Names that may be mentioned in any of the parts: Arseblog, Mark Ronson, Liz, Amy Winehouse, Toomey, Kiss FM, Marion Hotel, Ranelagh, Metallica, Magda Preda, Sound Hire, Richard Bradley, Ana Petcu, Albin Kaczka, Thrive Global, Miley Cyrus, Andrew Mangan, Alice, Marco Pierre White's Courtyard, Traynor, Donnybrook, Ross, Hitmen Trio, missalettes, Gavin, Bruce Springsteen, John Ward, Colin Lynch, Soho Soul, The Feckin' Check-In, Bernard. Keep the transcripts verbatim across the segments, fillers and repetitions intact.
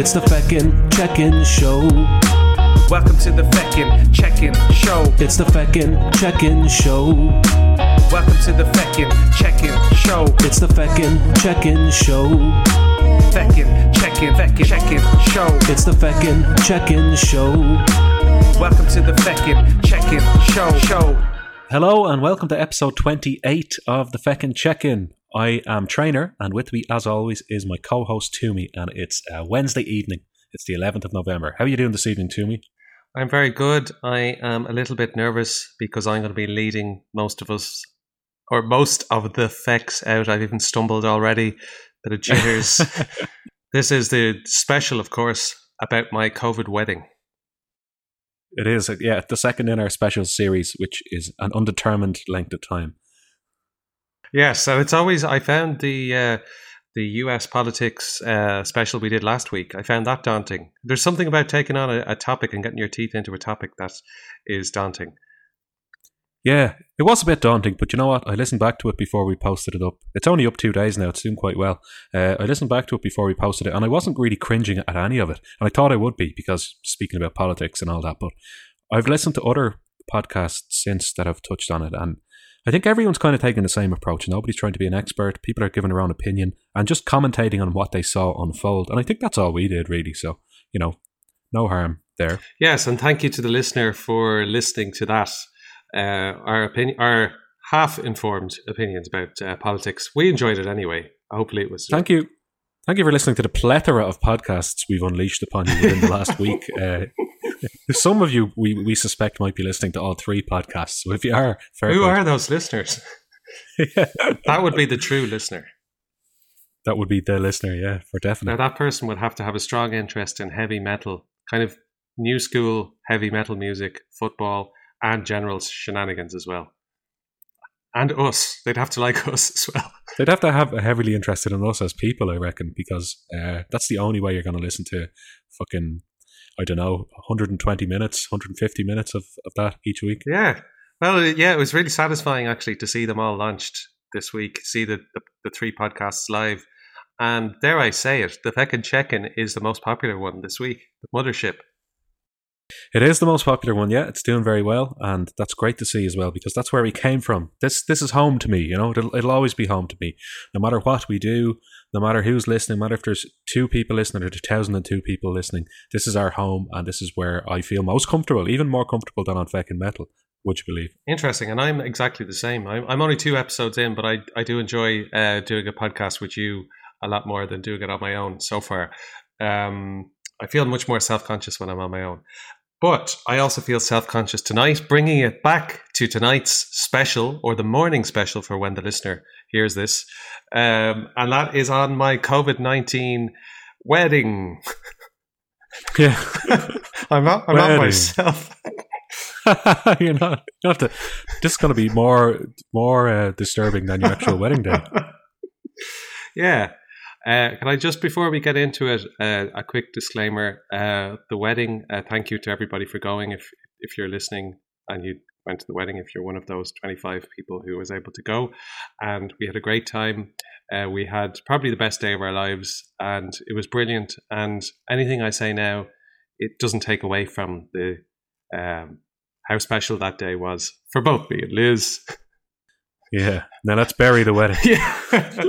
It's the Feckin' Check-In Show. Welcome to the Feckin' Check-In Show. It's the Feckin' Check-In Show. Welcome to the Feckin' Check-In Show. It's the Feckin' Check-In Show. Feckin' Check-In, Feckin' Check-In Show. It's the Feckin' Check-In Show. Welcome to the Feckin' Check-In Show. Show. Hello and welcome to episode twenty-eight of the Feckin' Check-In. I am Traynor, and with me, as always, is my co-host Toomey, and it's uh, Wednesday evening. It's the eleventh of November. How are you doing this evening, Toomey? I'm very good. I am a little bit nervous because I'm going to be leading most of us, or most of the fecs out. I've even stumbled already. Bit of jitters. This is the special, of course, about my COVID wedding. It is, yeah, the second in our special series, which is an undetermined length of time. Yeah, so it's always, I found the uh, the U S politics uh, special we did last week, I found that daunting. There's something about taking on a, a topic and getting your teeth into a topic that is daunting. Yeah, it was a bit daunting, but you know what? I listened back to it before we posted it up. It's only up two days now. It's doing quite well. Uh, I listened back to it before we posted it, and I wasn't really cringing at any of it. And I thought I would be, because speaking about politics and all that, but I've listened to other podcasts since that have touched on it, and I think everyone's kind of taking the same approach. Nobody's trying to be an expert. People are giving their own opinion and just commentating on what they saw unfold. And I think that's all we did, really. So, you know, no harm there. Yes, and thank you to the listener for listening to that. Uh, our opinion, our half-informed opinions about uh, politics. We enjoyed it anyway. Hopefully it was. Thank you. Thank you for listening to the plethora of podcasts we've unleashed upon you within the last week. Uh, some of you, we, we suspect, might be listening to all three podcasts. So if you are, fair who point. Are those listeners? Yeah. That would be the true listener. That would be the listener, yeah, for definite. Now that person would have to have a strong interest in heavy metal, kind of new school heavy metal music, football, and general shenanigans as well. And us. They'd have to like us as well. They'd have to have a heavily interested in us as people, I reckon, because uh, that's the only way you're going to listen to fucking, I don't know, one hundred twenty minutes, one hundred fifty minutes of, of that each week. Yeah. Well, yeah, it was really satisfying, actually, to see them all launched this week, see the, the, the three podcasts live. And dare I say it, the Feckin' Check-In is the most popular one this week, the Mothership. It is the most popular one, yeah. It's doing very well, and that's great to see as well, because that's where we came from. This this is home to me, you know. It'll, it'll always be home to me. No matter what we do, no matter who's listening, no matter if there's two people listening or two thousand two people listening, this is our home, and this is where I feel most comfortable, even more comfortable than on Feckin' Metal, would you believe? Interesting, and I'm exactly the same. I'm, I'm only two episodes in, but I, I do enjoy uh, doing a podcast with you a lot more than doing it on my own so far. Um, I feel much more self-conscious when I'm on my own. But I also feel self-conscious tonight, bringing it back to tonight's special, or the morning special for when the listener hears this. Um, and that is on my COVID nineteen wedding. Yeah. I'm not, I'm not myself. You're not. You have to, this is going to be more, more uh, disturbing than your actual wedding day. Yeah. Uh, can I just, before we get into it, uh, a quick disclaimer, uh, the wedding, uh, thank you to everybody for going. If if you're listening and you went to the wedding, if you're one of those twenty-five people who was able to go, and we had a great time. Uh, we had probably the best day of our lives, and it was brilliant. And anything I say now, it doesn't take away from the um, how special that day was for both me and Liz. Yeah. Now let's bury the wedding. Yeah.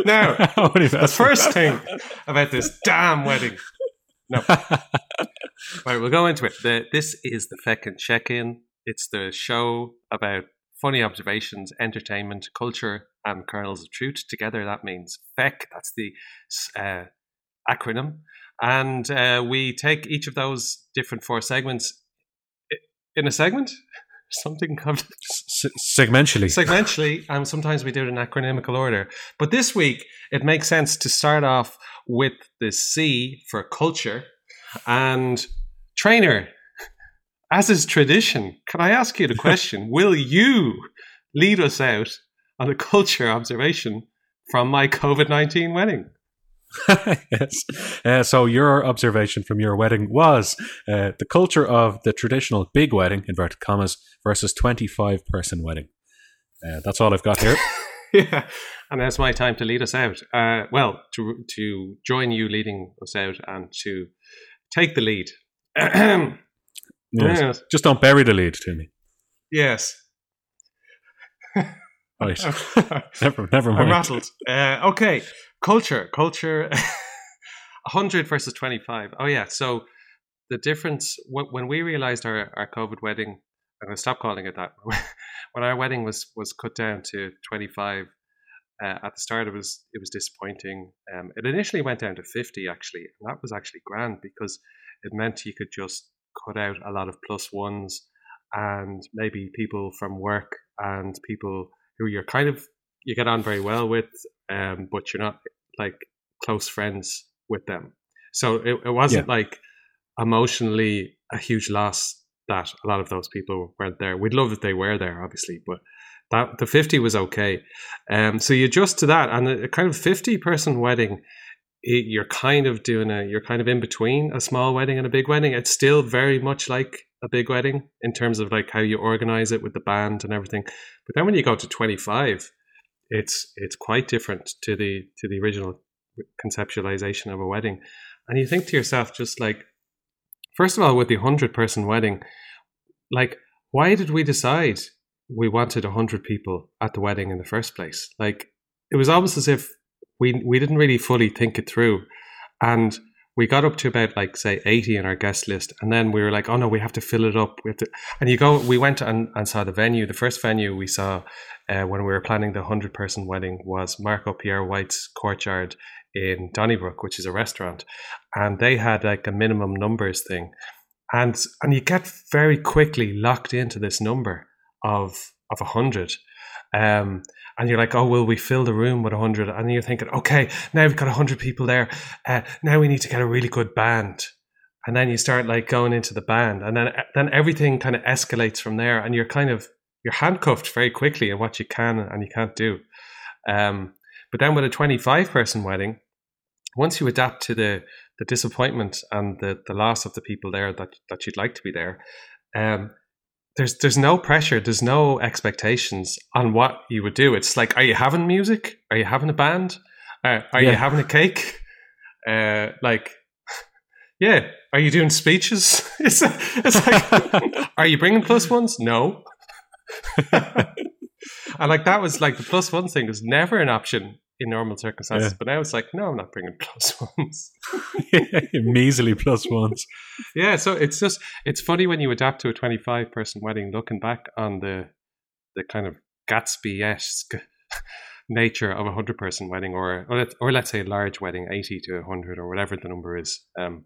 No. The first thing about this damn wedding. No. Right, we'll go into it. The, this is the Feckin' Check-In. It's the show about funny observations, entertainment, culture, and kernels of truth. Together, that means F E C. That's the uh, acronym. And uh, we take each of those different four segments in a segment. Something comes segmentally. Segmentally, and sometimes we do it in acronymical order. But this week, it makes sense to start off with the C for culture. And Traynor, as is tradition, can I ask you the question? Will you lead us out on a culture observation from my COVID nineteen wedding? Yes. Uh, so your observation from your wedding was uh, the culture of the traditional big wedding, inverted commas, versus twenty-five person wedding. Uh, that's all I've got here. Yeah. And that's my time to lead us out. Uh, well, to to join you leading us out and to take the lead. yes. yes. Just don't bury the lead, Toomey. Yes. Right. never, never mind. I'm rattled. Uh, okay. Culture. Culture. one hundred versus twenty-five. Oh, yeah. So the difference, when we realized our, our COVID wedding, I'm going to stop calling it that, when our wedding was, was cut down to twenty-five, uh, at the start it was it was disappointing. Um, it initially went down to fifty, actually, and that was actually grand because it meant you could just cut out a lot of plus ones and maybe people from work and people who you're kind of, you get on very well with, um, but you're not like close friends with them. So it, it wasn't yeah. like emotionally a huge loss that a lot of those people weren't there. We'd love that they were there, obviously, but that the fifty was okay. Um, so you adjust to that, and a, a kind of fifty-person wedding, it, you're kind of doing a, you're kind of in between a small wedding and a big wedding. It's still very much like a big wedding in terms of like how you organize it with the band and everything. But then when you go to twenty-five, it's it's quite different to the to the original conceptualization of a wedding, and you think to yourself, just like, first of all, with the one hundred person wedding, like, why did we decide we wanted one hundred people at the wedding in the first place? Like, it was almost as if we we didn't really fully think it through. And we got up to about, like, say, eighty in our guest list. And then we were like, oh, no, we have to fill it up. We have to. And you go, we went and, and saw the venue. The first venue we saw uh, when we were planning the one hundred person wedding was Marco Pierre White's Courtyard in Donnybrook, which is a restaurant, and they had like a minimum numbers thing, and and you get very quickly locked into this number of of a hundred, um, and you're like, oh, will we fill the room with a hundred? And you're thinking, okay, now we've got a hundred people there. Uh, now we need to get a really good band, and then you start like going into the band, and then then everything kind of escalates from there, and you're kind of you're handcuffed very quickly in what you can and you can't do. Um, But then with a twenty-five person wedding, once you adapt to the, the disappointment and the, the loss of the people there that, that you'd like to be there, um, there's there's no pressure, there's no expectations on what you would do. It's like, are you having music? Are you having a band? Uh, are yeah. you having a cake? Uh, like, yeah, are you doing speeches? it's, it's like, are you bringing plus ones? No. And like that was like the plus one thing was never an option in normal circumstances, yeah. but now it's like, no, I'm not bringing plus ones. yeah, measly plus ones. Yeah, so it's just it's funny when you adapt to a twenty-five person wedding, looking back on the the kind of Gatsby-esque nature of a hundred person wedding, or or, let, or let's say a large wedding, eighty to a hundred or whatever the number is. Um,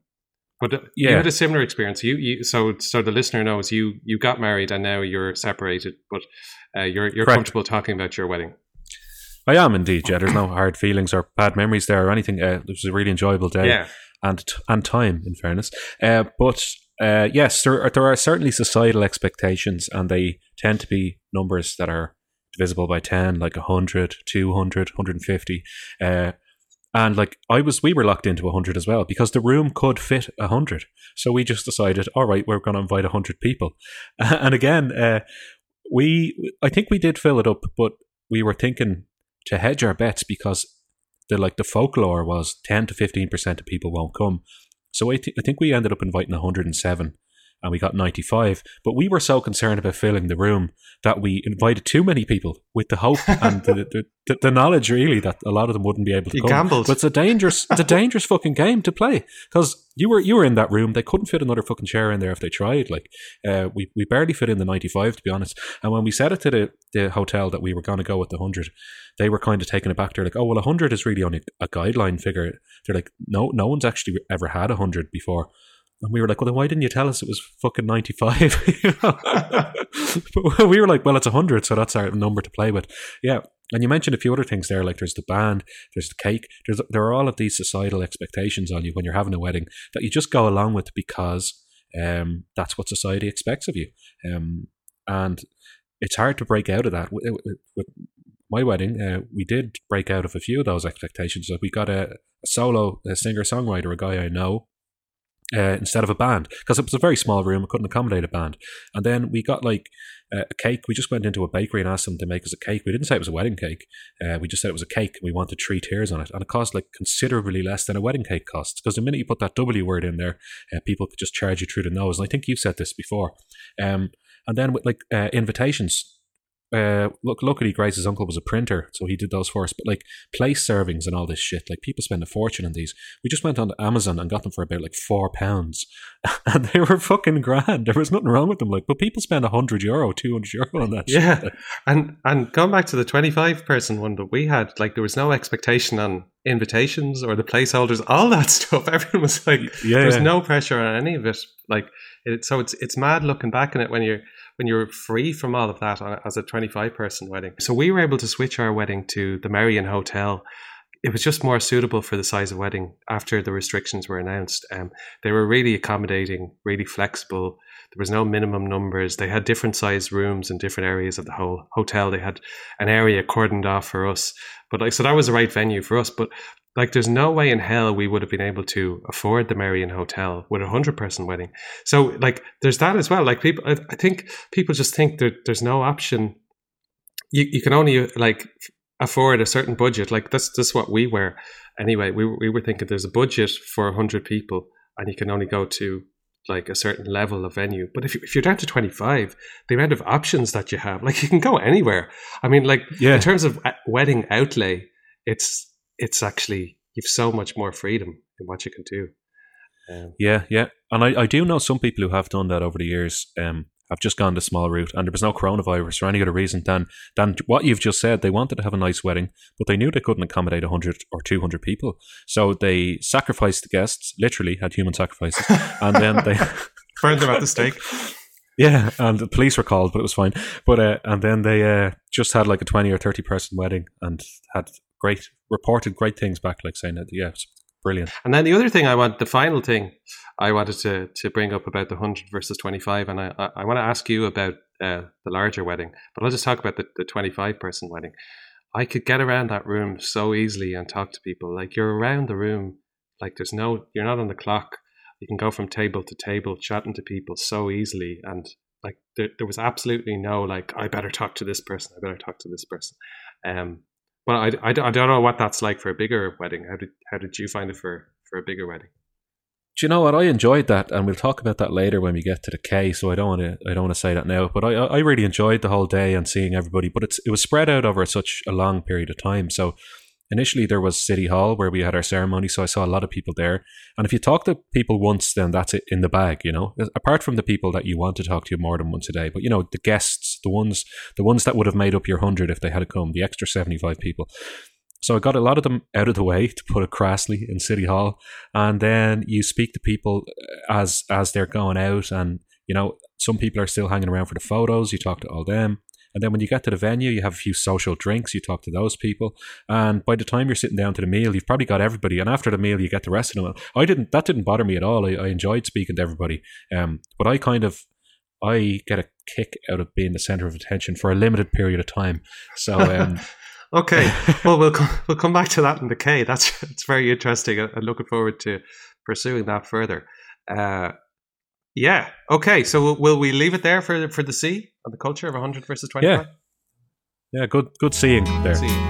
but yeah. you had a similar experience. You, you so so the listener knows you you got married and now you're separated, but. Uh, you're you're Correct. comfortable talking about your wedding. I am indeed, yeah. There's no hard feelings or bad memories there or anything. Uh, it was a really enjoyable day yeah. and and time, in fairness. Uh, but uh, yes, there are, there are certainly societal expectations, and they tend to be numbers that are divisible by ten, like one hundred, two hundred, one hundred fifty. Uh, and like I was, we were locked into one hundred as well because the room could fit one hundred. So we just decided, all right, we're going to invite one hundred people. And again... Uh, We, I think we did fill it up, but we were thinking to hedge our bets because the like the folklore was ten to fifteen percent of people won't come. So I, th- I think we ended up inviting one hundred and seven, and we got ninety five. But we were so concerned about filling the room that we invited too many people, with the hope and the, the, the, the knowledge really that a lot of them wouldn't be able to you come. Gambled. But it's a dangerous, it's a dangerous fucking game to play because you were you were in that room. They couldn't fit another fucking chair in there if they tried. Like, uh, we we barely fit in the ninety-five, to be honest. And when we said it to the, the hotel that we were going to go with the one hundred, they were kind of taken aback. They're like, oh, well, one hundred is really only a guideline figure. They're like, no, no one's actually ever had one hundred before. And we were like, well, then why didn't you tell us it was fucking ninety-five? But we were like, well, it's one hundred, so that's our number to play with. Yeah. And you mentioned a few other things there, like there's the band, there's the cake, there's there are all of these societal expectations on you when you're having a wedding that you just go along with because um, that's what society expects of you. Um, and it's hard to break out of that. With, with my wedding, uh, we did break out of a few of those expectations. Like we got a, a solo a singer-songwriter, a guy I know, uh, instead of a band, because it was a very small room. I couldn't accommodate a band. And then we got like uh, a cake. We just went into a bakery and asked them to make us a cake. We didn't say it was a wedding cake. Uh, we just said it was a cake, and we wanted three tiers on it. And it cost like considerably less than a wedding cake costs, because the minute you put that W word in there, uh, people could just charge you through the nose. And I think you said this before. Um, and then with like uh, invitations. Uh, look, luckily Grace's uncle was a printer, so he did those for us. But like place servings and all this shit, like people spend a fortune on these. We just went on to Amazon and got them for about like four pounds, and they were fucking grand. There was nothing wrong with them, like, but people spend a hundred euro, two hundred euro on that. Yeah, shit. and and going back to the twenty-five person one that we had, like there was no expectation on invitations or the placeholders, all that stuff. Everyone was like, yeah, there's no pressure on any of it. Like, it, so it's it's mad looking back on it when you're. when you're free from all of that as a twenty-five person wedding. So we were able to switch our wedding to the Marion Hotel. It was just more suitable for the size of wedding after the restrictions were announced. Um, they were really accommodating, really flexible. There was no minimum numbers. They had different size rooms in different areas of the whole hotel. They had an area cordoned off for us. But like, so that was the right venue for us. But like, there's no way in hell we would have been able to afford the Marion Hotel with a one hundred person wedding. So, like, there's that as well. Like, people, I, I think people just think that there's no option. You you can only, like, afford a certain budget. Like, that's, that's what we were. Anyway, we, we were thinking there's a budget for one hundred people and you can only go to, like, a certain level of venue. But if, you, if you're down to twenty-five, the amount of options that you have, like, you can go anywhere. I mean, like, yeah. In terms of wedding outlay, it's... it's actually, you've so much more freedom in what you can do. Um, yeah, yeah. And I, I do know some people who have done that over the years, um, have just gone the small route, and there was no coronavirus or any other reason than, than what you've just said. They wanted to have a nice wedding, but they knew they couldn't accommodate one hundred or two hundred people. So they sacrificed the guests, literally had human sacrifices, and then they... burned them at the stake. Yeah, and the police were called, but it was fine. But uh, and then they uh, just had like a twenty or thirty person wedding and had... great, reported great things back, like saying that, yeah, it's brilliant. And then the other thing I want, the final thing I wanted to to bring up about the one hundred versus twenty-five, and I I want to ask you about uh, the larger wedding, but I'll just talk about the, the twenty-five person wedding. I could get around that room so easily and talk to people. Like, you're around the room, like there's no, you're not on the clock. You can go from table to table chatting to people so easily, and like there, there was absolutely no like, I better talk to this person, I better talk to this person. Um, Well, I, I, I don't know what that's like for a bigger wedding. How did how did you find it for, for a bigger wedding? Do you know what? I enjoyed that, and we'll talk about that later when we get to the K. So I don't want to I don't want to say that now, but I I really enjoyed the whole day and seeing everybody. But it's it was spread out over such a long period of time. So initially there was City Hall where we had our ceremony, so I saw a lot of people there. And if you talk to people once, then that's it in the bag, you know. Apart from the people that you want to talk to more than once a day, but you know, the guests, the ones, the ones that would have made up your hundred if they had come, the extra seventy-five people. So I got a lot of them out of the way, to put it crassly, in City Hall, and then you speak to people as as they're going out, and you know, some people are still hanging around for the photos. You talk to all them. And then when you get to the venue, you have a few social drinks, you talk to those people. And by the time you're sitting down to the meal, you've probably got everybody. And after the meal, you get the rest of them. I didn't, that didn't bother me at all. I, I enjoyed speaking to everybody. Um, but I kind of, I get a kick out of being the center of attention for a limited period of time. So, um, okay. Well, we'll come, we'll come back to that in the K. That's, it's very interesting. I'm looking forward to pursuing that further. Uh, Yeah. Okay. So will, will we leave it there for for the C and the culture of one hundred versus twenty-five? Yeah. Yeah. Good. Good seeing there. See you.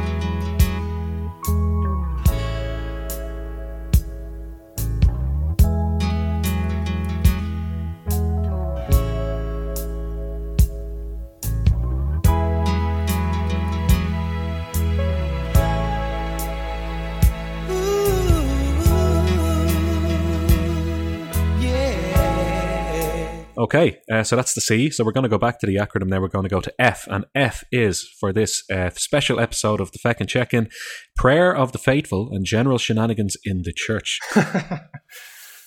Okay, uh, so that's the C. So we're going to go back to the acronym now. We're going to go to F. And F is, for this uh, special episode of The Feckin' Check-In, Prayer of the Faithful and General Shenanigans in the Church.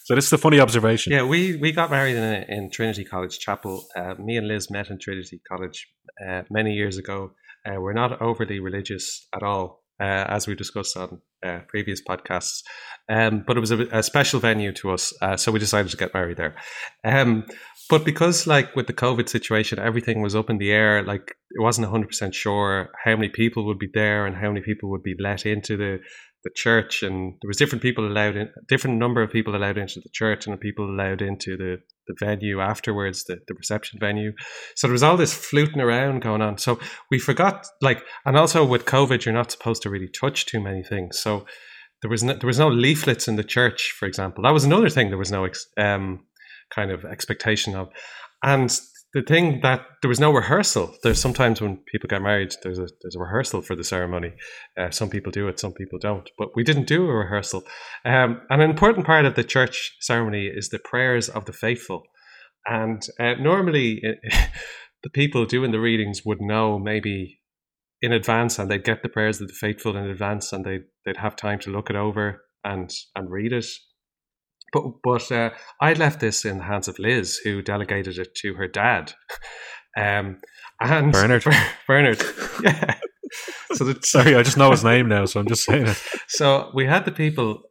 So this is a funny observation. Yeah, we, we got married in, in Trinity College Chapel. Uh, me and Liz met in Trinity College uh, many years ago. Uh, we're not overly religious at all, uh, as we discussed on uh, previous podcasts. Um, but it was a, a special venue to us, uh, so we decided to get married there. Um But because, like, with the COVID situation, everything was up in the air, like, it wasn't one hundred percent sure how many people would be there and how many people would be let into the, the church. And there was different people allowed in, different number of people allowed into the church and people allowed into the, the venue afterwards, the, the reception venue. So there was all this fluting around going on. So we forgot, like, and also with COVID, you're not supposed to really touch too many things. So there was no, there was no leaflets in the church, for example. That was another thing there was no um, kind of expectation of. And the thing that there was no rehearsal. There's sometimes when people get married, there's a there's a rehearsal for the ceremony. Uh, some people do it, some people don't. But we didn't do a rehearsal. Um, and an important part of the church ceremony is the prayers of the faithful. And uh, normally it, the people doing the readings would know maybe in advance, and they'd get the prayers of the faithful in advance, and they'd, they'd have time to look it over and and read it. But but uh, I left this in the hands of Liz, who delegated it to her dad, um, and Bernard. Bernard, yeah. So the, sorry, I just know his name now, so I'm just saying it. So we had the people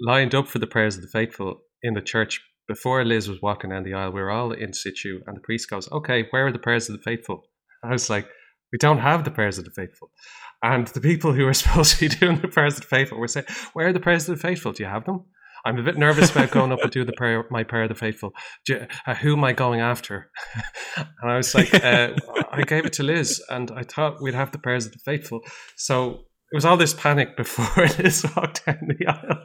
lined up for the prayers of the faithful in the church before Liz was walking down the aisle. We were all in situ, and the priest goes, "Okay, where are the prayers of the faithful?" I was like, "We don't have the prayers of the faithful." And the people who were supposed to be doing the prayers of the faithful were saying, "Where are the prayers of the faithful? Do you have them? I'm a bit nervous about going up and doing the prayer, my prayer of the faithful. You, uh, who am I going after?" And I was like, uh, I gave it to Liz, and I thought we'd have the prayers of the faithful. So it was all this panic before Liz walked down the aisle.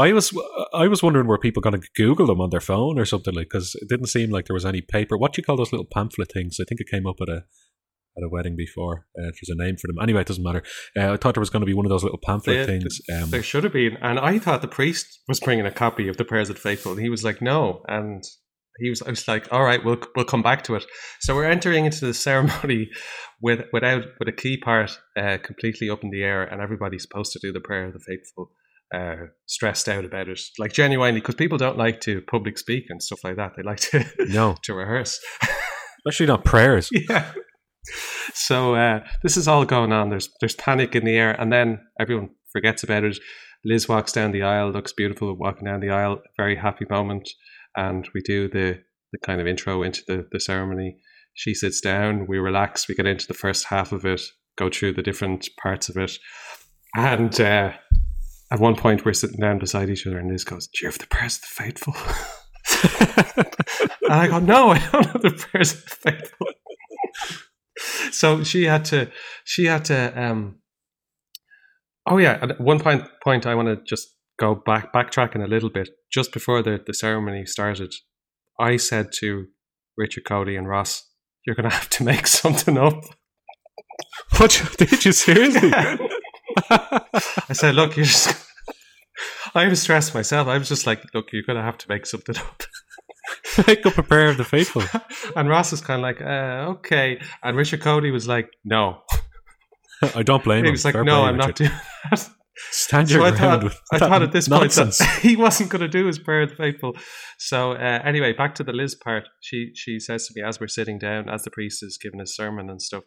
I was I was wondering, were people going to Google them on their phone or something, like, because it didn't seem like there was any paper. What do you call those little pamphlet things? I think it came up at a at a wedding before. Uh, there's a name for them. Anyway, it doesn't matter. Uh, I thought there was going to be one of those little pamphlet there, things. Um, there should have been. And I thought the priest was bringing a copy of the prayers of the faithful. And he was like, no. And he was, I was like, all right, we'll we'll come back to it. So we're entering into the ceremony with without with a key part uh, completely up in the air, and everybody's supposed to do the prayer of the faithful, uh, stressed out about it. Like, genuinely, because people don't like to public speak and stuff like that. They like to, no. to rehearse. Especially not prayers. Yeah. So uh, this is all going on. There's there's panic in the air, and then everyone forgets about it. Liz walks down the aisle, looks beautiful walking down the aisle, very happy moment. And we do the, the kind of intro into the, the ceremony. She sits down, we relax, we get into the first half of it, go through the different parts of it. And uh, at one point we're sitting down beside each other, and Liz goes, "Do you have the prayers of the faithful?" And I go, "No, I don't have the prayers of the faithful." So she had to, she had to, um, oh yeah, at one point, point I want to just go back, backtracking a little bit. Just before the, the ceremony started, I said to Richard Cody and Ross, "You're going to have to make something up." What? Did you seriously? Yeah. I said, "Look, you're just," I was stressed myself. I was just like, "Look, you're going to have to make something up. Make up a prayer of the faithful." And Ross was kind of like, uh, okay. And Richard Cody was like, "No." I don't blame him. He was him. like, Fair "No, I'm Richard. not doing that." Stand your so ground. I thought, with I thought at this nonsense. point that he wasn't going to do his prayer of the faithful. So uh, anyway, back to the Liz part. She she says to me, as we're sitting down, as the priest is giving his sermon and stuff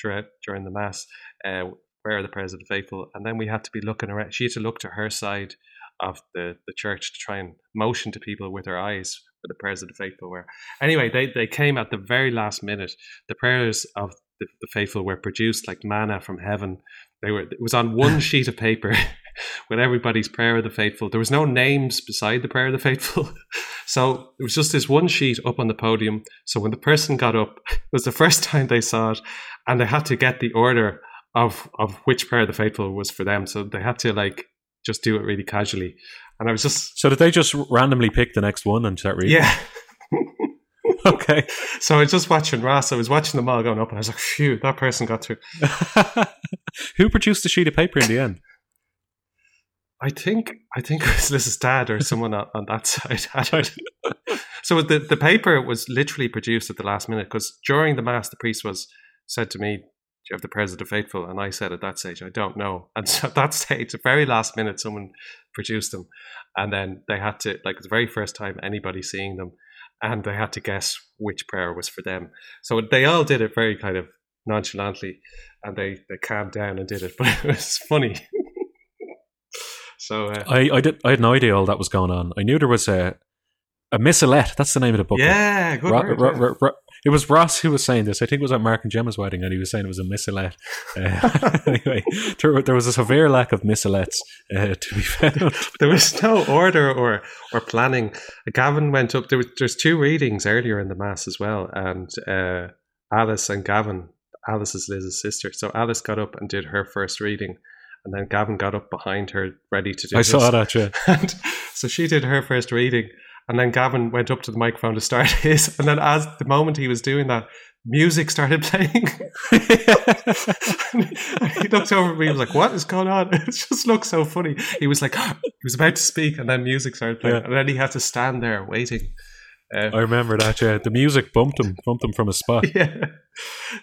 throughout during the mass, uh, "Where are the prayers of the faithful?" And then we had to be looking around. She had to look to her side of the, the church to try and motion to people with her eyes where the prayers of the faithful were. Anyway, they, they came at the very last minute. The prayers of the, the faithful were produced like manna from heaven. They were it was on one sheet of paper with everybody's prayer of the faithful. There was no names beside the prayer of the faithful. So it was just this one sheet up on the podium. So when the person got up, it was the first time they saw it, and they had to get the order of of which prayer of the faithful was for them. So they had to, like, just do it really casually. And I was just... So did they just randomly pick the next one and start reading? Yeah. Okay. So I was just watching Ross. I was watching them all going up, and I was like, phew, that person got through. Who produced the sheet of paper in the end? I think I think it was Liz's dad or someone on that side had it. So the, the paper was literally produced at the last minute, because during the mass, the priest was said to me, "Do you have the prayers of the faithful?" And I said at that stage, "I don't know." And so at that stage, the very last minute, someone produced them. And then they had to, like, the very first time anybody seeing them, and they had to guess which prayer was for them. So they all did it very kind of nonchalantly, and they, they calmed down and did it. But it was funny. So uh, I, I, did, I had no idea all that was going on. I knew there was a, a missalette. That's the name of the book. Yeah, good Ro- word, Ro- yeah. Ro- Ro- It was Ross who was saying this. I think it was at Mark and Gemma's wedding, and he was saying it was a missalette. Uh, anyway, there, there was a severe lack of missalettes uh, to be found. There was no order or or planning. Gavin went up. There was there's two readings earlier in the mass as well, and uh, Alice and Gavin. Alice is Liz's sister, so Alice got up and did her first reading. And then Gavin got up behind her, ready to do I his. Saw that, yeah. And so she did her first reading. And then Gavin went up to the microphone to start his. And then as the moment he was doing that, music started playing. And he looked over at me and was like, what is going on? It just looked so funny. He was like, oh, he was about to speak. And then music started playing. Yeah. And then he had to stand there waiting. Uh, I remember that, yeah. The music bumped him, bumped him from a spot. Yeah.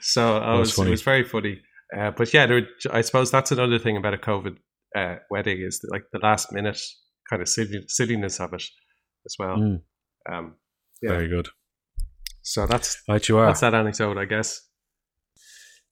So I was, was it was very funny. Uh, but yeah, there, I suppose that's another thing about a COVID uh, wedding is that, like the last minute kind of silly, silliness of it as well. Mm. Um, yeah. Very good. So that's right, you are. That's that anecdote, I guess.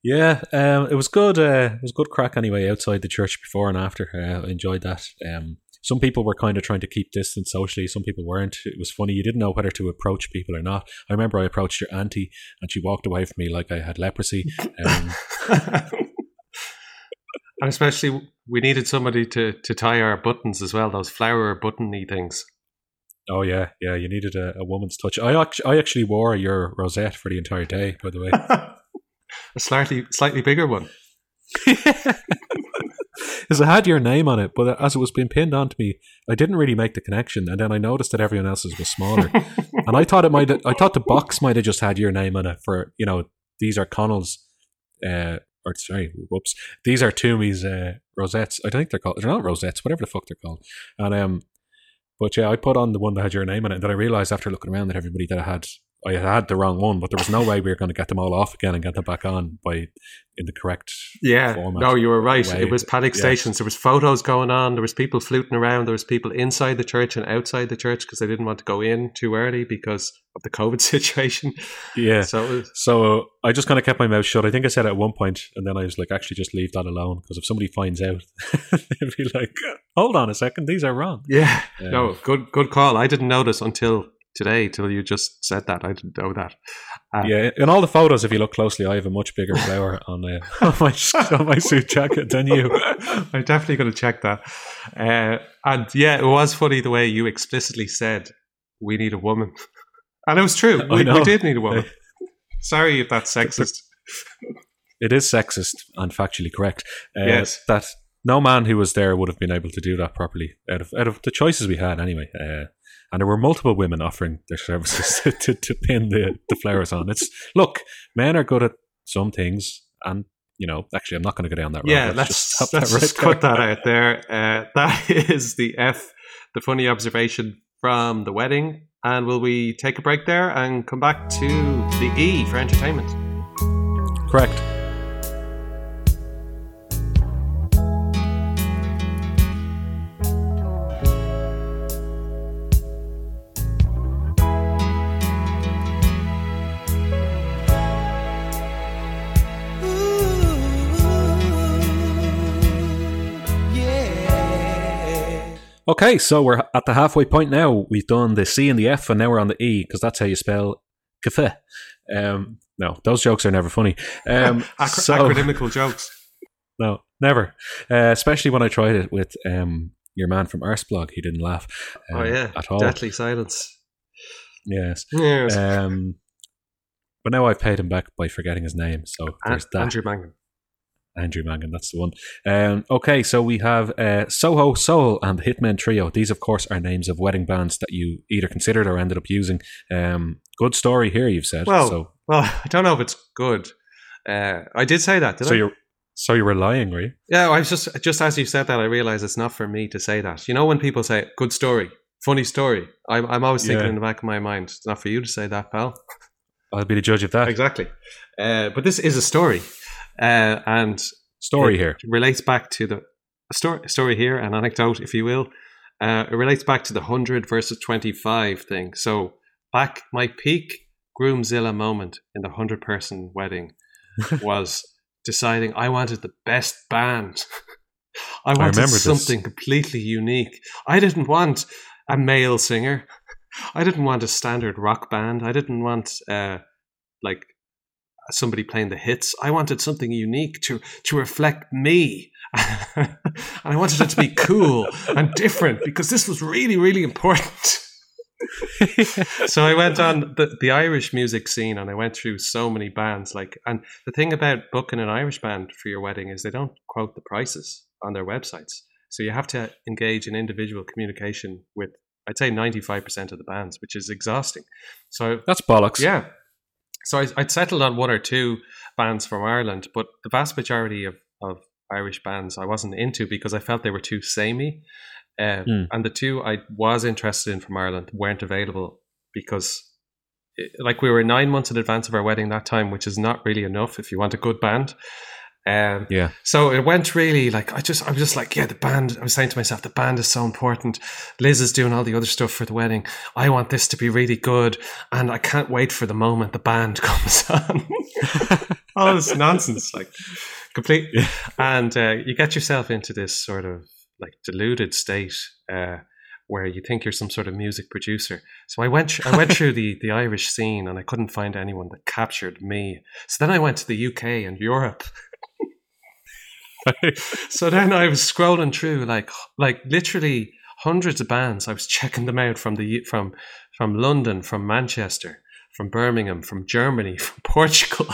Yeah, um, it was good. Uh, it was good crack anyway outside the church before and after. Uh, I enjoyed that. Um, some people were kind of trying to keep distance socially. Some people weren't. It was funny. You didn't know whether to approach people or not. I remember I approached your auntie and she walked away from me like I had leprosy. Um, and especially we needed somebody to, to tie our buttons as well, those flower buttony things. Oh yeah, yeah, you needed a, a woman's touch. I actually, I actually wore your rosette for the entire day, by the way. A slightly slightly bigger one. Because I had your name on it, but as it was being pinned onto me, I didn't really make the connection, and then I noticed that everyone else's was smaller. And I thought it might I thought the box might have just had your name on it for, you know, these are Connell's uh or sorry, whoops. These are Toomey's uh, rosettes. I think they're called. They're not rosettes, whatever the fuck they're called. And um, but yeah, I put on the one that had your name on it. And then I realized after looking around that everybody that I had, I had had the wrong one. But there was no way we were going to get them all off again and get them back on by in the correct. Yeah, format. No, you were right. Way. It was panic stations. Yeah. There was photos going on. There was people fluting around. There was people inside the church and outside the church because they didn't want to go in too early because of the COVID situation. Yeah. So, it was- so I just kind of kept my mouth shut. I think I said at one point, and then I was like, actually just leave that alone because if somebody finds out, they'd be like, hold on a second, these are wrong. Yeah. Um, no, good good call. I didn't notice until today, till you just said that. I didn't know that. Um, yeah, in all the photos, if you look closely, I have a much bigger flower on, uh, on, my, on my suit jacket than you. I'm definitely going to check that. Uh, and yeah, it was funny the way you explicitly said, we need a woman. And it was true. We, we did need a woman. Sorry if that's sexist. It is sexist and factually correct. Uh, yes. That no man who was there would have been able to do that properly out of out of the choices we had anyway. Uh, and there were multiple women offering their services to, to, to pin the, the flowers on. It's look, men are good at some things and, you know, actually, I'm not going to go down that road. Yeah, let's, let's, just, let's that just cut that out there. Uh, that is the F, the funny observation from the wedding. And will we take a break there and come back to the E for entertainment? Correct. Okay, so we're at the halfway point now. We've done the C and the F, and now we're on the E, because that's how you spell café. Um, no, those jokes are never funny. Um, Acro- so, acronymical jokes. No, never. Uh, especially when I tried it with um, your man from Arseblog. He didn't laugh uh, oh, yeah. at all. Deadly silence. Yes. yes. Um, but now I've paid him back by forgetting his name, so there's that. Andrew Mangan. Andrew Mangan, that's the one. Um, okay, so we have uh, Soho Soul and the Hitmen Trio. These, of course, are names of wedding bands that you either considered or ended up using. Um, good story here, you've said. Well, so. well, I don't know if it's good. Uh, I did say that, did so I? You're, so you were lying, were you? Yeah, I was just, just as you said that, I realised it's not for me to say that. You know when people say, good story, funny story? I'm, I'm always thinking yeah. in the back of my mind, it's not for you to say that, pal. I'll be the judge of that. Exactly. Uh, but this is a story. Uh, and story here relates back to the story, story here, an anecdote, if you will. Uh, it relates back to the one hundred versus twenty-five thing. So back my peak groomzilla moment in the one hundred person wedding was deciding I wanted the best band. I wanted I something this. completely unique. I didn't want a male singer. I didn't want a standard rock band. I didn't want uh, like somebody playing the hits. I wanted something unique to to reflect me. And I wanted it to be cool and different because this was really, really important. So I went on the, the Irish music scene and I went through so many bands. Like, and the thing about booking an Irish band for your wedding is they don't quote the prices on their websites. So you have to engage in individual communication with, I'd say, ninety-five percent of the bands, which is exhausting. So that's bollocks. Yeah. So I, I'd settled on one or two bands from Ireland, but the vast majority of, of Irish bands I wasn't into because I felt they were too samey. Uh, mm. And the two I was interested in from Ireland weren't available because it, like we were nine months in advance of our wedding that time, which is not really enough if you want a good band. Um, yeah. So it went really like, I just, I was just like, yeah, the band, I was saying to myself, the band is so important. Liz is doing all the other stuff for the wedding. I want this to be really good. And I can't wait for the moment the band comes on. All this nonsense, like complete. Yeah. And uh, you get yourself into this sort of like deluded state uh, where you think you're some sort of music producer. So I went I went through the, the Irish scene and I couldn't find anyone that captured me. So then I went to the U K and Europe. So then I was scrolling through like like literally hundreds of bands. I was checking them out from the from from London, from Manchester, from Birmingham, from Germany, from Portugal.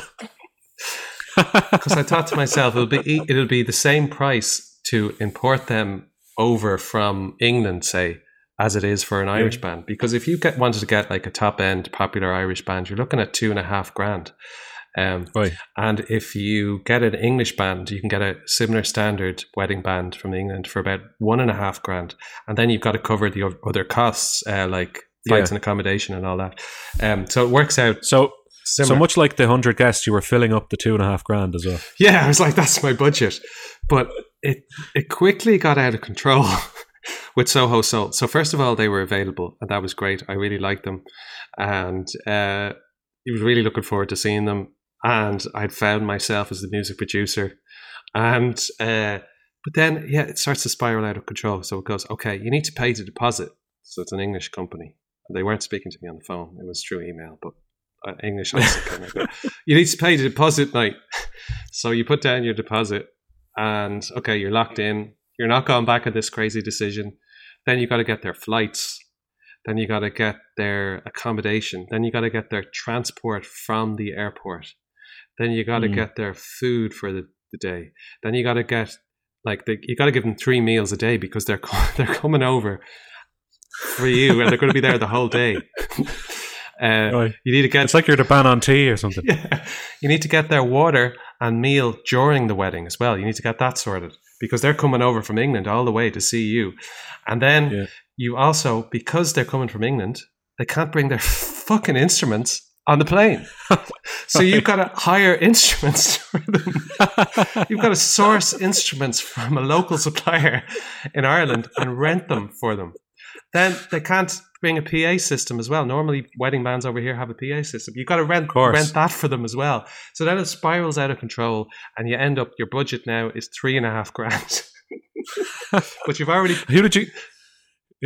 Because I thought to myself, it'll be it'll be the same price to import them over from England, say, as it is for an Irish yeah. band. Because if you get, wanted to get like a top-end popular Irish band, you're looking at two and a half grand. Um, right. And if you get an English band, you can get a similar standard wedding band from England for about one and a half grand. And then you've got to cover the other costs, uh, like flights yeah. and accommodation and all that. Um, so it works out. So similar. So much like the hundred guests, you were filling up the two and a half grand as well. Yeah, I was like, that's my budget. But it it quickly got out of control with Soho Soul. So first of all, they were available and that was great. I really liked them. And uh, I was really looking forward to seeing them. And I'd found myself as the music producer. And uh, but then, yeah, it starts to spiral out of control. So it goes, okay, you need to pay the deposit. So it's an English company. They weren't speaking to me on the phone. It was through email, but English also kind of, you need to pay the deposit night. So you put down your deposit and okay, you're locked in. You're not going back at this crazy decision. Then you got to get their flights. Then you got to get their accommodation. Then you got to get their transport from the airport. Then you got to mm. get their food for the, the day. Then you got to get like the, you got to give them three meals a day because they're they're coming over for you and they're going to be there the whole day. Uh, right. You need to get. It's like you're the ban on tea or something. Yeah. You need to get their water and meal during the wedding as well. You need to get that sorted because they're coming over from England all the way to see you. And then yeah. you also, because they're coming from England, they can't bring their fucking instruments on the plane. So you've got to hire instruments for them. You've got to source instruments from a local supplier in Ireland and rent them for them. Then they can't bring a P A system as well. Normally, wedding bands over here have a P A system. You've got to rent rent that for them as well. So then it spirals out of control, and you end up your budget now is three and a half grand. But you've already who did you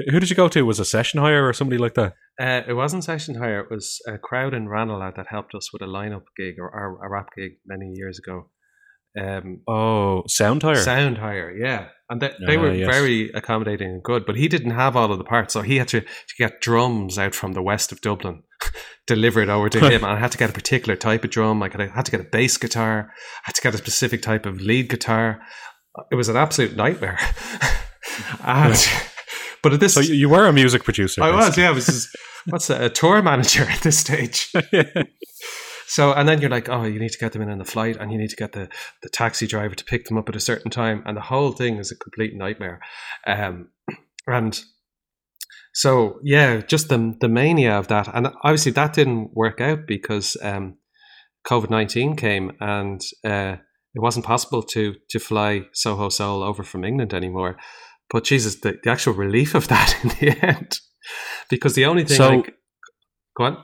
who did you go to? Was it Session Hire or somebody like that? Uh, it wasn't Session Hire. It was a crowd in Ranelagh that helped us with a lineup gig or, or a rap gig many years ago. Um, oh, Sound Hire. Sound Hire, yeah. And they, they uh, were yes. very accommodating and good, but he didn't have all of the parts, so he had to, to get drums out from the west of Dublin, delivered over to him. And I had to get a particular type of drum. I, could, I had to get a bass guitar. I had to get a specific type of lead guitar. It was an absolute nightmare. And, but at this, so you were a music producer. I basically. was, yeah. I was just, what's that, a tour manager at this stage. Yeah. So, and then you're like, oh, you need to get them in on the flight and you need to get the, the taxi driver to pick them up at a certain time. And the whole thing is a complete nightmare. Um, and so, yeah, just the, the mania of that. And obviously that didn't work out because um, covid nineteen came and uh, it wasn't possible to to fly Soho Soul over from England anymore. But Jesus, the, the actual relief of that in the end. Because the only thing... So, like, go on.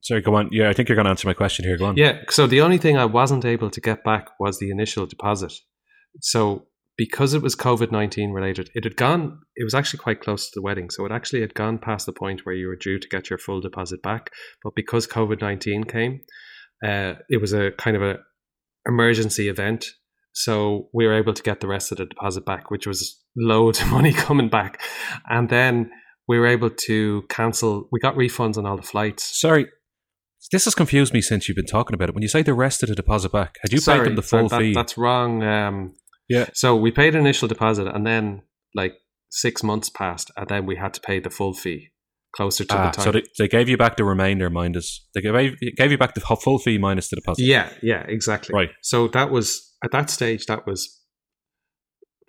Sorry, go on. Yeah, I think you're going to answer my question here. Go on. Yeah, so the only thing I wasn't able to get back was the initial deposit. So because it was COVID nineteen related, it had gone, it was actually quite close to the wedding. So it actually had gone past the point where you were due to get your full deposit back. But because COVID nineteen came, uh, it was a kind of a emergency event. So we were able to get the rest of the deposit back, which was loads of money coming back. And then we were able to cancel. We got refunds on all the flights. Sorry. This has confused me since you've been talking about it. When you say the rest of the deposit back, had you Sorry, paid them the full that, fee? That's wrong. Um, yeah. So we paid an initial deposit and then like six months passed and then we had to pay the full fee closer to ah, the time. So they, they gave you back the remainder minus, they gave, gave you back the full fee minus the deposit. Yeah, yeah, exactly. Right. So that was, at that stage, that was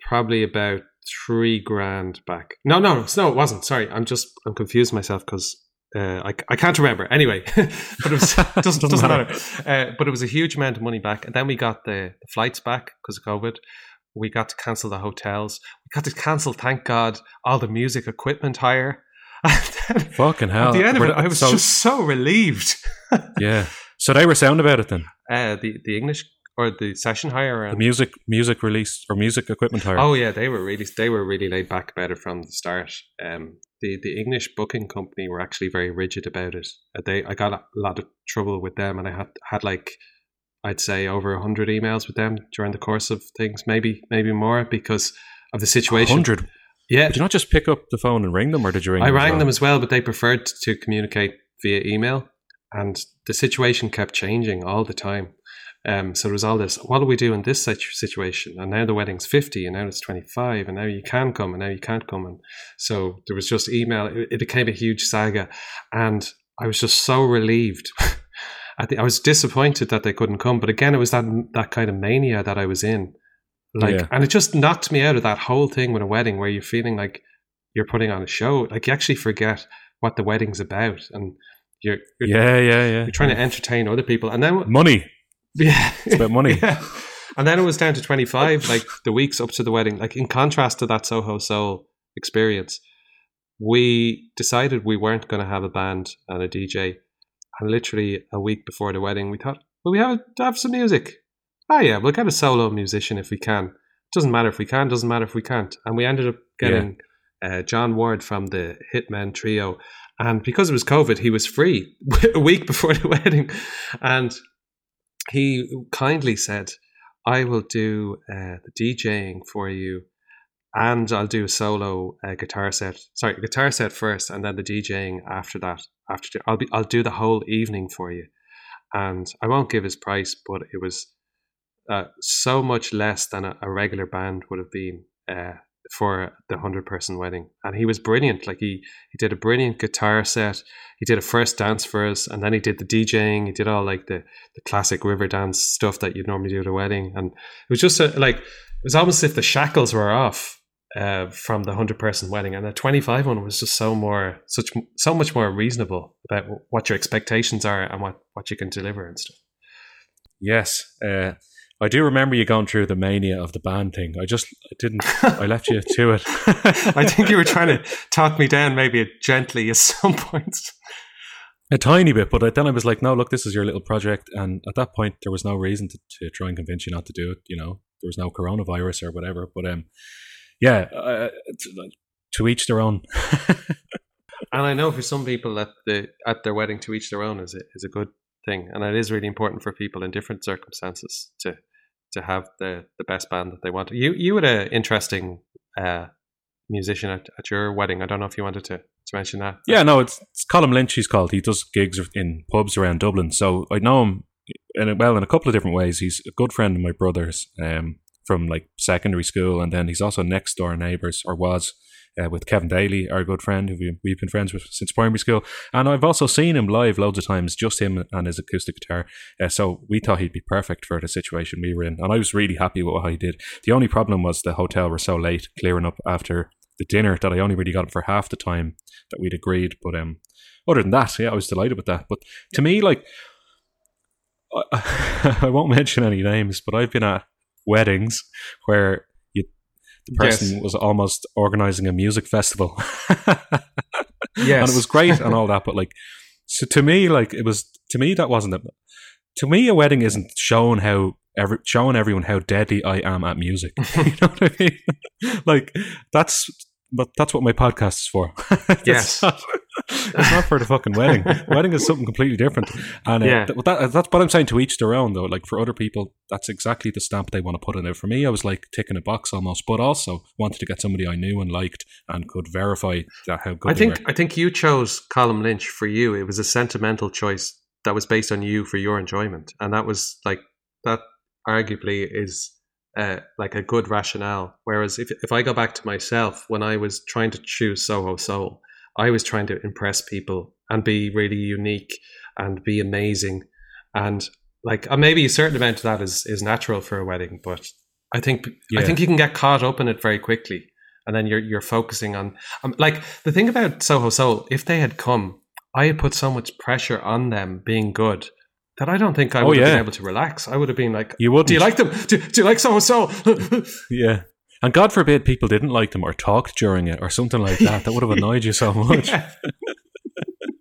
probably about three grand back. No, no, no, it wasn't. Sorry, I'm just, I'm confused myself because... Uh, I, I can't remember. Anyway, but it was, doesn't, doesn't, doesn't matter. matter. Uh, but it was a huge amount of money back. And then we got the, the flights back because of COVID. We got to cancel the hotels. We got to cancel, thank God, all the music equipment hire. Then, fucking hell. At the end of it, I was so, just so relieved. Yeah. So they were sound about it then? Uh, the, the English or the session hire. The music music release or music equipment hire. Oh, yeah. They were really they were really laid back about it from the start. Um The the English booking company were actually very rigid about it. They I got a lot of trouble with them, and I had had like I'd say over a hundred emails with them during the course of things, maybe maybe more because of the situation. Hundred, yeah. Did you not just pick up the phone and ring them, or did you ring? I them rang as well? them as well, but they preferred to communicate via email, and the situation kept changing all the time. Um, so there was all this. What do we do in this situation? And now the wedding's fifty, and now it's twenty-five, and now you can come, and now you can't come. And so there was just email. It, it became a huge saga, and I was just so relieved. I, th- I was disappointed that they couldn't come, but again, it was that that kind of mania that I was in, like, yeah. And it just knocked me out of that whole thing with a wedding where you're feeling like you're putting on a show. Like you actually forget what the wedding's about, and you're, you're yeah, yeah, yeah. You're trying to entertain other people, and then money. Yeah, it's about money. Yeah. And then it was down to twenty-five, like the weeks up to the wedding. Like in contrast to that Soho Soul experience, we decided we weren't going to have a band and a D J. And literally a week before the wedding, we thought, well, we have, have some music. Oh yeah, we'll get a solo musician if we can. Doesn't matter if we can, doesn't matter if we can't. And we ended up getting yeah. uh, John Ward from the Hitmen Trio. And because it was COVID, he was free a week before the wedding. And... he kindly said, I will do uh, the DJing for you and I'll do a solo uh, guitar set. Sorry, guitar set first and then the DJing after that. After the, I'll be, I'll do the whole evening for you. And I won't give his price, but it was uh, so much less than a, a regular band would have been uh, for the one hundred person wedding. And he was brilliant. Like he, he did a brilliant guitar set. He did a first dance for us and then he did the DJing. He did all like the, the classic river dance stuff that you'd normally do at a wedding. And it was just a, like, it was almost as if the shackles were off uh, from the one hundred person wedding. And the twenty-five one was just so more, such so much more reasonable about what your expectations are and what, what you can deliver and stuff. Yes. Uh, I do remember you going through the mania of the band thing. I just I didn't. I left you to it. I think you were trying to talk me down maybe gently at some points. A tiny bit, but then I was like, no, look, this is your little project. And at that point, there was no reason to, to try and convince you not to do it. You know, there was no coronavirus or whatever. But um, yeah, uh, to, to each their own. And I know for some people at, the, at their wedding, to each their own is a, is a good thing. And it is really important for people in different circumstances to to have the, the best band that they want. You you had an interesting uh, musician at, at your wedding. I don't know if you wanted to, to mention that. Yeah, no, it's, it's Colin Lynch. He's called. He does gigs in pubs around Dublin. So I know him in, well in a couple of different ways. He's a good friend of my brother's um, from like secondary school, and then he's also next door neighbours or was. Uh, with Kevin Daly, our good friend, who we, we've been friends with since primary school. And I've also seen him live loads of times, just him and his acoustic guitar. Uh, so we thought he'd be perfect for the situation we were in. And I was really happy with what he did. The only problem was the hotel were so late clearing up after the dinner that I only really got him for half the time that we'd agreed. But um, other than that, yeah, I was delighted with that. But to me, like, I, I won't mention any names, but I've been at weddings where the person yes. was almost organising a music festival. Yes. And it was great and all that, but like, so to me, like, it was, to me, that wasn't it. To me, a wedding isn't showing how every, showing everyone how deadly I am at music. You know what I mean? Like, that's but that's what my podcast is for. Yes. Not, it's not for the fucking wedding. Wedding is something completely different. And uh, yeah. th- that, that's what I'm saying, to each their own, though. Like, for other people, that's exactly the stamp they want to put in it. For me, I was like ticking a box almost, but also wanted to get somebody I knew and liked and could verify that how good I think, they were. I think you chose Colin Lynch for you. It was a sentimental choice that was based on you for your enjoyment. And that was like, that arguably is... Uh, like a good rationale. Whereas if if I go back to myself, when I was trying to choose Soho Soul, I was trying to impress people and be really unique and be amazing. And like uh, maybe a certain amount of that is, is natural for a wedding, but I think yeah. I think you can get caught up in it very quickly. And then you're you're focusing on um, like the thing about Soho Soul, if they had come, I had put so much pressure on them being good that I don't think I would oh, have yeah. been able to relax. I would have been like, you wouldn't. Do you like them? Do, do you like so-and-so? Yeah. And God forbid people didn't like them or talked during it or something like that. That would have annoyed you so much. Yeah.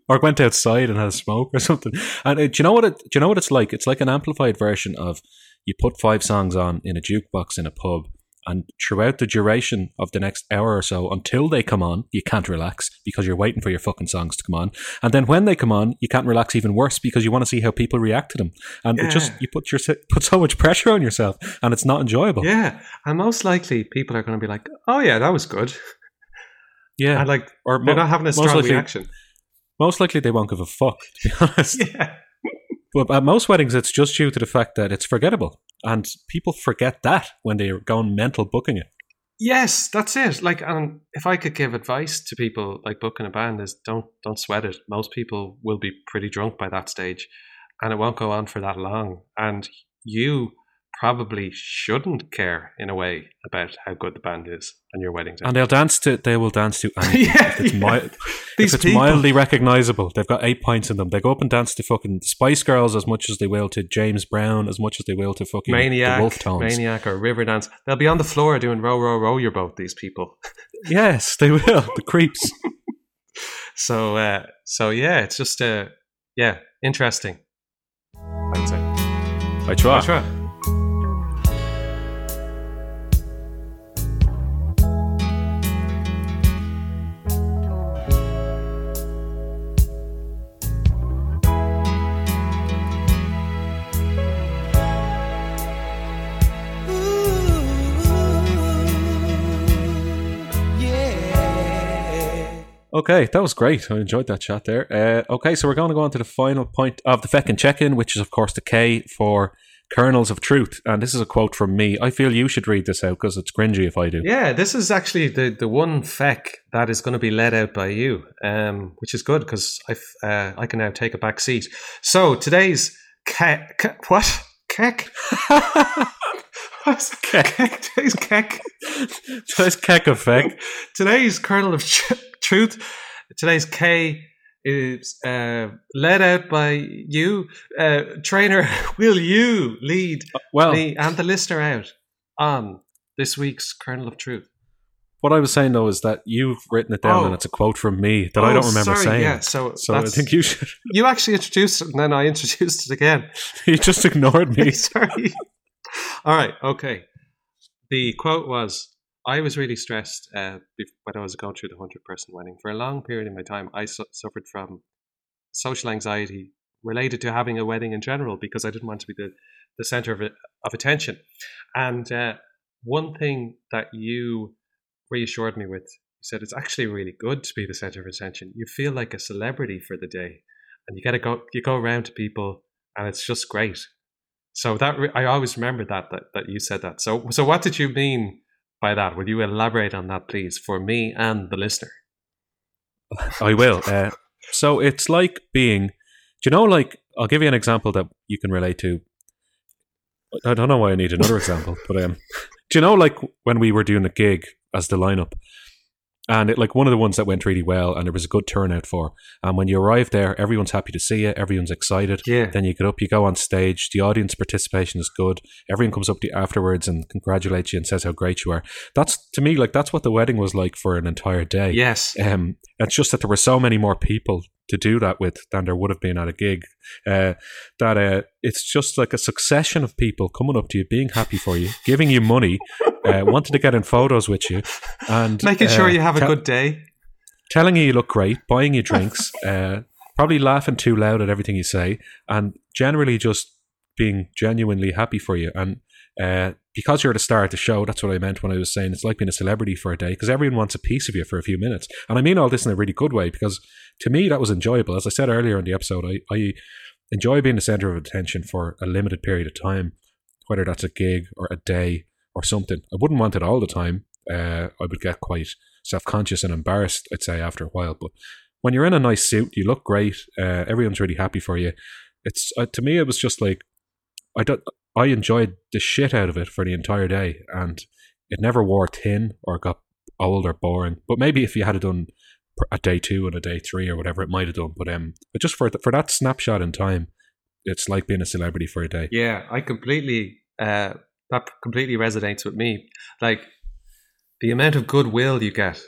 Or went outside and had a smoke or something. And uh, do you know what it, do you know what it's like? It's like an amplified version of you put five songs on in a jukebox in a pub, and throughout the duration of the next hour or so, until they come on, you can't relax because you're waiting for your fucking songs to come on. And then when they come on, you can't relax even worse because you want to see how people react to them. And yeah. it just you put your put so much pressure on yourself, and it's not enjoyable. Yeah, and most likely people are going to be like, "Oh yeah, that was good." Yeah, and like or they're mo- not having a strong most likely, reaction. Most likely, they won't give a fuck, to be honest. Yeah. But at most weddings, it's just due to the fact that it's forgettable. And people forget that when they're going mental booking it. Yes, that's it. Like, and if I could give advice to people like booking a band is don't don't sweat it. Most people will be pretty drunk by that stage and it won't go on for that long. And you probably shouldn't care in a way about how good the band is and your wedding day. And they'll dance to they will dance to anything. yeah, if it's, yeah. mild, if it's mildly recognizable, they've got eight pints in them. They go up and dance to fucking Spice Girls as much as they will, to James Brown as much as they will, to fucking Maniac, the Wolf Tones. Maniac or Riverdance. They'll be on the floor doing row, row, row your boat, these people. Yes, they will. The creeps. so, uh, so yeah, it's just, uh, yeah, interesting. I'd say. I try. I try. Okay, that was great. I enjoyed that chat there. Uh, okay, so we're going to go on to the final point of the Feckin' Check-In, which is, of course, the K for Kernels of Truth. And this is a quote from me. I feel you should read this out because it's cringy if I do. Yeah, this is actually the, the one feck that is going to be let out by you, um, which is good because uh, I can now take a back seat. So today's Keck... Ke- what? Keck? Keck. Today's Keck. Today's Keck of Feck. Today's Kernel of Truth. Truth. Today's K is uh, led out by you, uh, Traynor. Will you lead well, me and the listener out on this week's Kernel of Truth? What I was saying though is that you've written it down oh. and it's a quote from me that oh, I don't remember sorry, saying. Yeah, so so I think you should. You actually introduced it and then I introduced it again. You just ignored me. Sorry. All right. Okay. The quote was. I was really stressed uh, when I was going through the one hundred person wedding. For a long period in my time, I su- suffered from social anxiety related to having a wedding in general because I didn't want to be the, the center of, of attention. And uh, one thing that you reassured me with, you said it's actually really good to be the center of attention. You feel like a celebrity for the day and you gotta go, you go around to people and it's just great. So that re- I always remember that, that, that you said that. So, so what did you mean by that? Will you elaborate on that, please, for me and the listener? I will. Uh, so it's like being, do you know, like, I'll give you an example that you can relate to. I don't know why I need another example, but um, do you know, like, when we were doing a gig as the lineup, and it, like, one of the ones that went really well and there was a good turnout for. And when you arrive there, everyone's happy to see you. Everyone's excited. Yeah. Then you get up, you go on stage. The audience participation is good. Everyone comes up to you afterwards and congratulates you and says how great you are. That's, to me, like, that's what the wedding was like for an entire day. Yes. Um, it's just that there were so many more people to do that with than there would have been at a gig. Uh, that uh, it's just like a succession of people coming up to you, being happy for you, giving you money, uh, wanting to get in photos with you, and making uh, sure you have a te- good day, telling you you look great, buying you drinks, uh, probably laughing too loud at everything you say, and generally just being genuinely happy for you. And uh, because you're the star at the show, that's what I meant when I was saying it's like being a celebrity for a day, because everyone wants a piece of you for a few minutes. And I mean all this in a really good way, because to me that was enjoyable. As I said earlier in the episode, I, I enjoy being the centre of attention for a limited period of time, whether that's a gig or a day or something. I wouldn't want it all the time. Uh, I would get quite self-conscious and embarrassed, I'd say, after a while. But when you're in a nice suit, you look great, uh, everyone's really happy for you. It's uh, to me, it was just like, I don't, I enjoyed the shit out of it for the entire day, and it never wore thin or got old or boring. But maybe if you had done a day two and a day three or whatever, it might have done. But um, but just for th- for that snapshot in time, it's like being a celebrity for a day. Yeah, I completely uh, that completely resonates with me. Like the amount of goodwill you get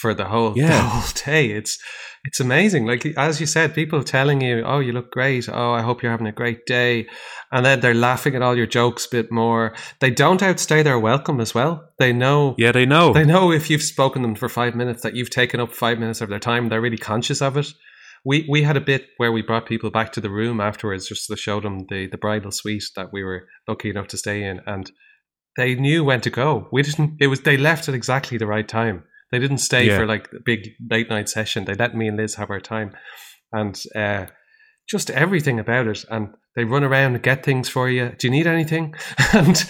for the whole yeah. the whole day, it's it's amazing. Like as you said, people telling you, "Oh, you look great. Oh, I hope you're having a great day," and then they're laughing at all your jokes a bit more. They don't outstay their welcome as well. They know, yeah, they know, they know if you've spoken to them for five minutes that you've taken up five minutes of their time. They're really conscious of it. We we had a bit where we brought people back to the room afterwards just to show them the the bridal suite that we were lucky enough to stay in, and they knew when to go. We didn't. It was they left at exactly the right time. They didn't stay yeah. for like a big late night session. They let me and Liz have our time, and uh, just everything about it. And they run around and get things for you. Do you need anything? and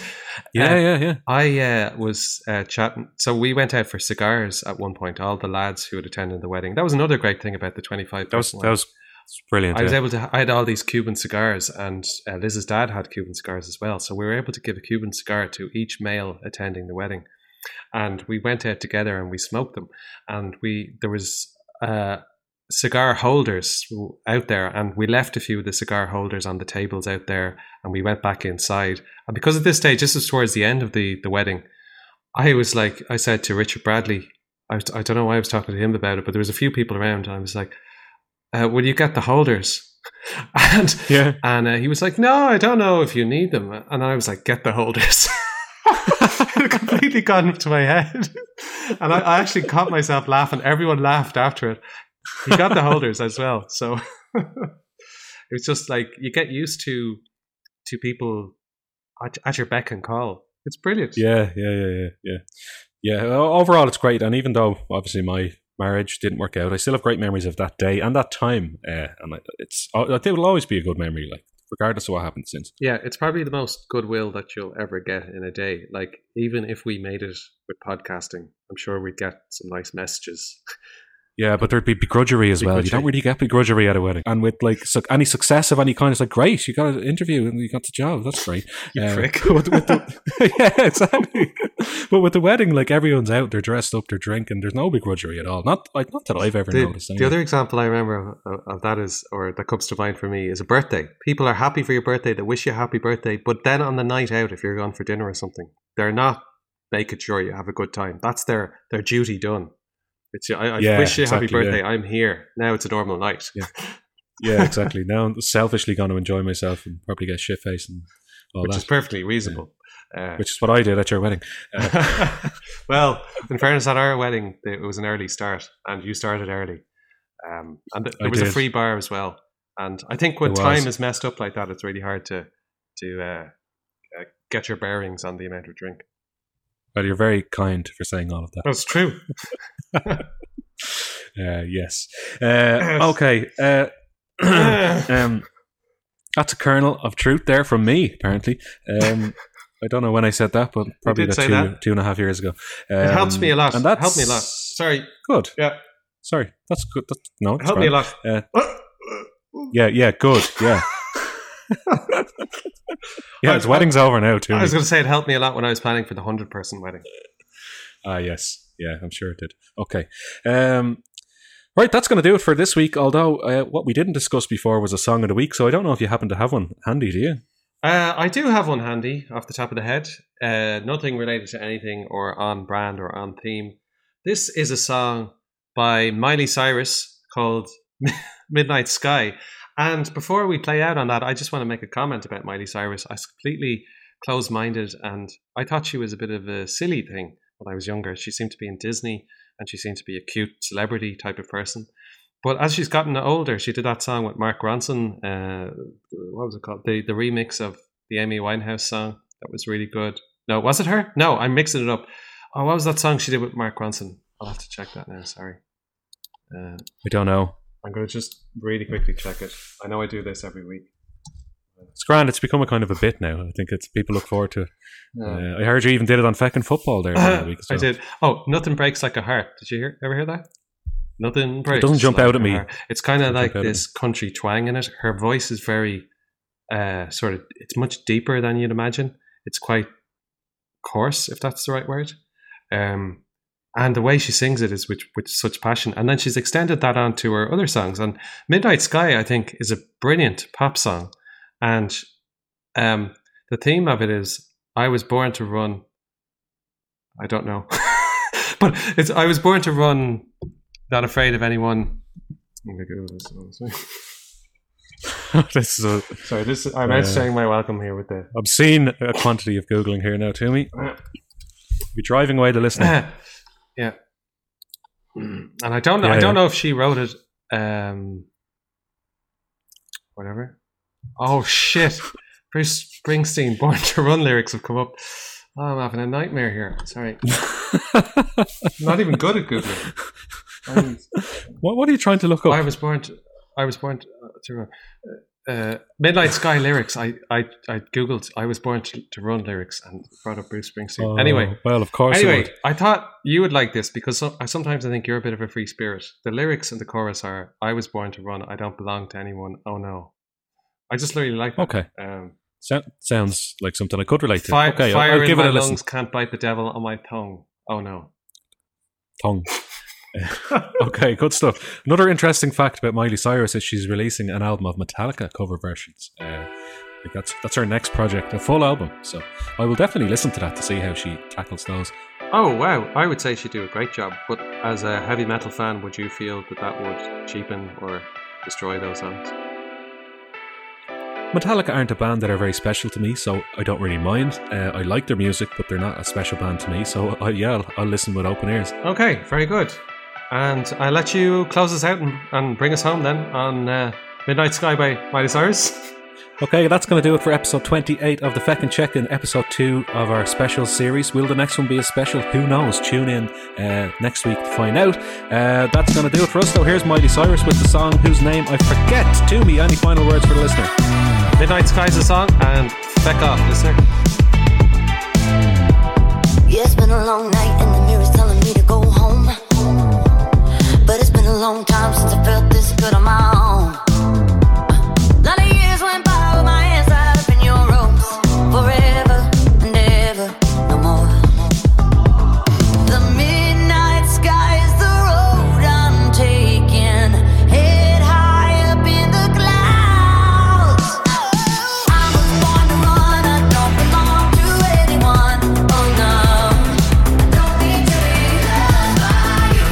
yeah, uh, yeah, yeah. I uh, was uh, chatting. So we went out for cigars at one point. All the lads who had attended the wedding. That was another great thing about the twenty-five. That was that was brilliant. I yeah. was able to. I had all these Cuban cigars, and uh, Liz's dad had Cuban cigars as well. So we were able to give a Cuban cigar to each male attending the wedding. And we went out together and we smoked them, and we there was uh, cigar holders out there, and we left a few of the cigar holders on the tables out there, and we went back inside. And because at this stage, this was towards the end of the, the wedding, I was like, I said to Richard Bradley, I, was, I don't know why I was talking to him about it, but there was a few people around, and I was like, uh, will you get the holders? and yeah. and uh, he was like, no, I don't know if you need them. And I was like, get the holders. It completely gone into my head, and I, I actually caught myself laughing. Everyone laughed after it. He got the holders as well, so it was just like you get used to to people at, at your beck and call. It's brilliant. Yeah, yeah, yeah, yeah, yeah. Yeah. Overall, it's great. And even though obviously my marriage didn't work out, I still have great memories of that day and that time. Uh, and it's it will always be a good memory, like. Regardless of what happened since. Yeah, it's probably the most goodwill that you'll ever get in a day. Like, even if we made it with podcasting, I'm sure we'd get some nice messages. Yeah, but there'd be begrudgery as begrudgery. well. You don't really get begrudgery at a wedding. And with like su- any success of any kind, it's like, great, you got an interview and you got the job. That's great. You uh, prick. With, with the, yeah, exactly. But with the wedding, like everyone's out, they're dressed up, they're drinking. There's no begrudgery at all. Not like not that I've ever the, noticed. Anyway. The other example I remember of, of that is, or that comes to mind for me, is a birthday. People are happy for your birthday. They wish you a happy birthday. But then on the night out, if you're gone for dinner or something, they're not making sure you have a good time. That's their their duty done. It's, I, I yeah, wish you exactly, happy birthday. Yeah. I'm here. Now it's a normal night. Yeah, yeah, exactly. Now I'm selfishly going to enjoy myself and probably get shit-faced and all Which that. Which is perfectly reasonable. Yeah. Uh, Which is what I did at your wedding. Uh, well, in fairness, at our wedding, it was an early start and you started early. Um, and th- there I was did. a free bar as well. And I think when time is messed up like that, it's really hard to, to uh, uh, get your bearings on the amount of drink. Well, you're very kind for saying all of that. That's true. uh, yes. Uh, okay. Uh, um, that's a kernel of truth there from me, apparently. Um, I don't know when I said that, but probably about two, that. two and a half years ago. Um, it helps me a lot. And that's helped me a lot. Sorry. Good. Yeah. Sorry. That's good. That's, no, it's helped me a lot. Uh, yeah, yeah, good. Yeah. Yeah, his wedding's over now too. I was going to say it helped me a lot when I was planning for the one hundred person wedding. Ah, uh, yes. Yeah, I'm sure it did. Okay. Um, right, that's going to do it for this week, although uh, what we didn't discuss before was a song of the week, so I don't know if you happen to have one handy, do you? Uh, I do have one handy off the top of the head. Uh, nothing related to anything or on brand or on theme. This is a song by Miley Cyrus called Midnight Sky. And before we play out on that, I just want to make a comment about Miley Cyrus. I was completely closed-minded, and I thought she was a bit of a silly thing when I was younger. She seemed to be in Disney, and she seemed to be a cute celebrity type of person. But as she's gotten older, she did that song with Mark Ronson. Uh, what was it called? The the remix of the Amy Winehouse song. That was really good. No, was it her? No, I'm mixing it up. Oh, what was that song she did with Mark Ronson? I'll have to check that now, sorry. Uh, I don't know. I'm going to just really quickly check it. I know I do this every week. It's grand. It's become a kind of a bit now. I think it's people look forward to it. Yeah. Uh, I heard you even did it on Feckin' Football there. Uh, the week, so. I did. Oh, Nothing Breaks Like a Heart. Did you hear? Ever hear that? Nothing breaks. It doesn't jump like out at me. Heart. It's kind it of like this country twang in it. Her voice is very uh, sort of, it's much deeper than you'd imagine. It's quite coarse, if that's the right word. Um, and the way she sings it is with, with such passion. And then she's extended that on to her other songs. And Midnight Sky, I think, is a brilliant pop song. And um, the theme of it is, I was born to run. I don't know. But it's, I was born to run, not afraid of anyone. I'm going to go with this. this is a, Sorry, this is, I'm uh, outstaying my welcome here with the obscene uh, quantity of Googling here now, Toomey. Uh, Be driving away the listener. Yeah. And I don't know, yeah, I don't yeah. know if she wrote it. Um, whatever. Oh, shit. Bruce Springsteen, Born to Run lyrics have come up. Oh, I'm having a nightmare here. Sorry. I'm not even good at Googling. I'm, what What are you trying to look up? I was born to, I was born to, to run. Uh, Midnight Sky lyrics. I, I, I Googled I was born to, to run lyrics and brought up Bruce Springsteen. Oh, anyway. Well, of course anyway, you would. I thought you would like this because so, I sometimes I think you're a bit of a free spirit. The lyrics in the chorus are, I was born to run. I don't belong to anyone. Oh, no. I just really like that. Okay. Um, so, sounds like something I could relate to. Fire, okay, fire I'll, I'll in give my it a lungs listen. Can't bite the devil on my tongue. Oh, no. Tongue. Okay, good stuff. Another interesting fact about Miley Cyrus is she's releasing an album of Metallica cover versions. Uh, I think that's that's her next project, a full album. So I will definitely listen to that to see how she tackles those. Oh wow, I would say she'd do a great job. But as a heavy metal fan, would you feel that that would cheapen or destroy those songs? Metallica aren't a band that are very special to me, so I don't really mind. Uh, I like their music, but they're not a special band to me. So I, yeah, I'll, I'll listen with open ears. Okay, very good. And I let you close us out and, and bring us home then on uh, Midnight Sky by Miley Cyrus. Okay, that's going to do it for episode twenty-eight of The Feckin' Check-In, episode two of our special series. Will the next one be a special? Who knows? Tune in uh, next week to find out. Uh, that's going to do it for us, though. Here's Miley Cyrus with the song whose name I forget. Toomey, any final words for the listener? Midnight Sky's the song, and feck off, listener. Yeah, it's been a long night and the mirror's telling me to go home. But it's been a long time since I felt this good on my own. A lot of years went by with my hands tied up in your ropes. Forever and ever, no more. The midnight sky is the road I'm taking. Head high up in the clouds. I was born to run, I don't belong to anyone. Oh no, I don't need to be loved by you.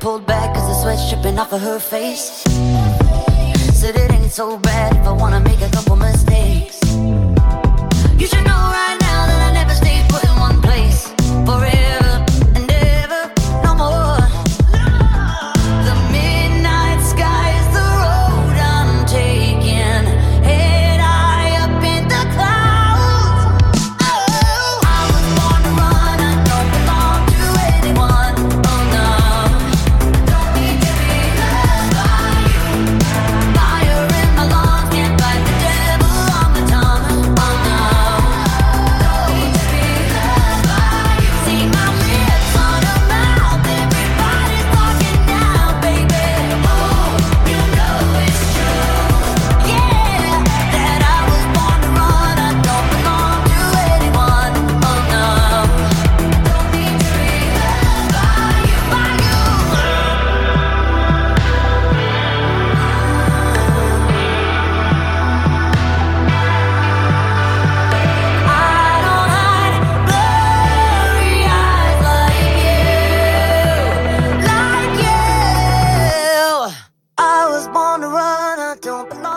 Pulled back cause the sweat's dripping off of her face. Said it ain't so bad if I wanna make a couple mistakes. You should know right now that I never stay put in one place forever. Bye. I'm on the run, I don't belong.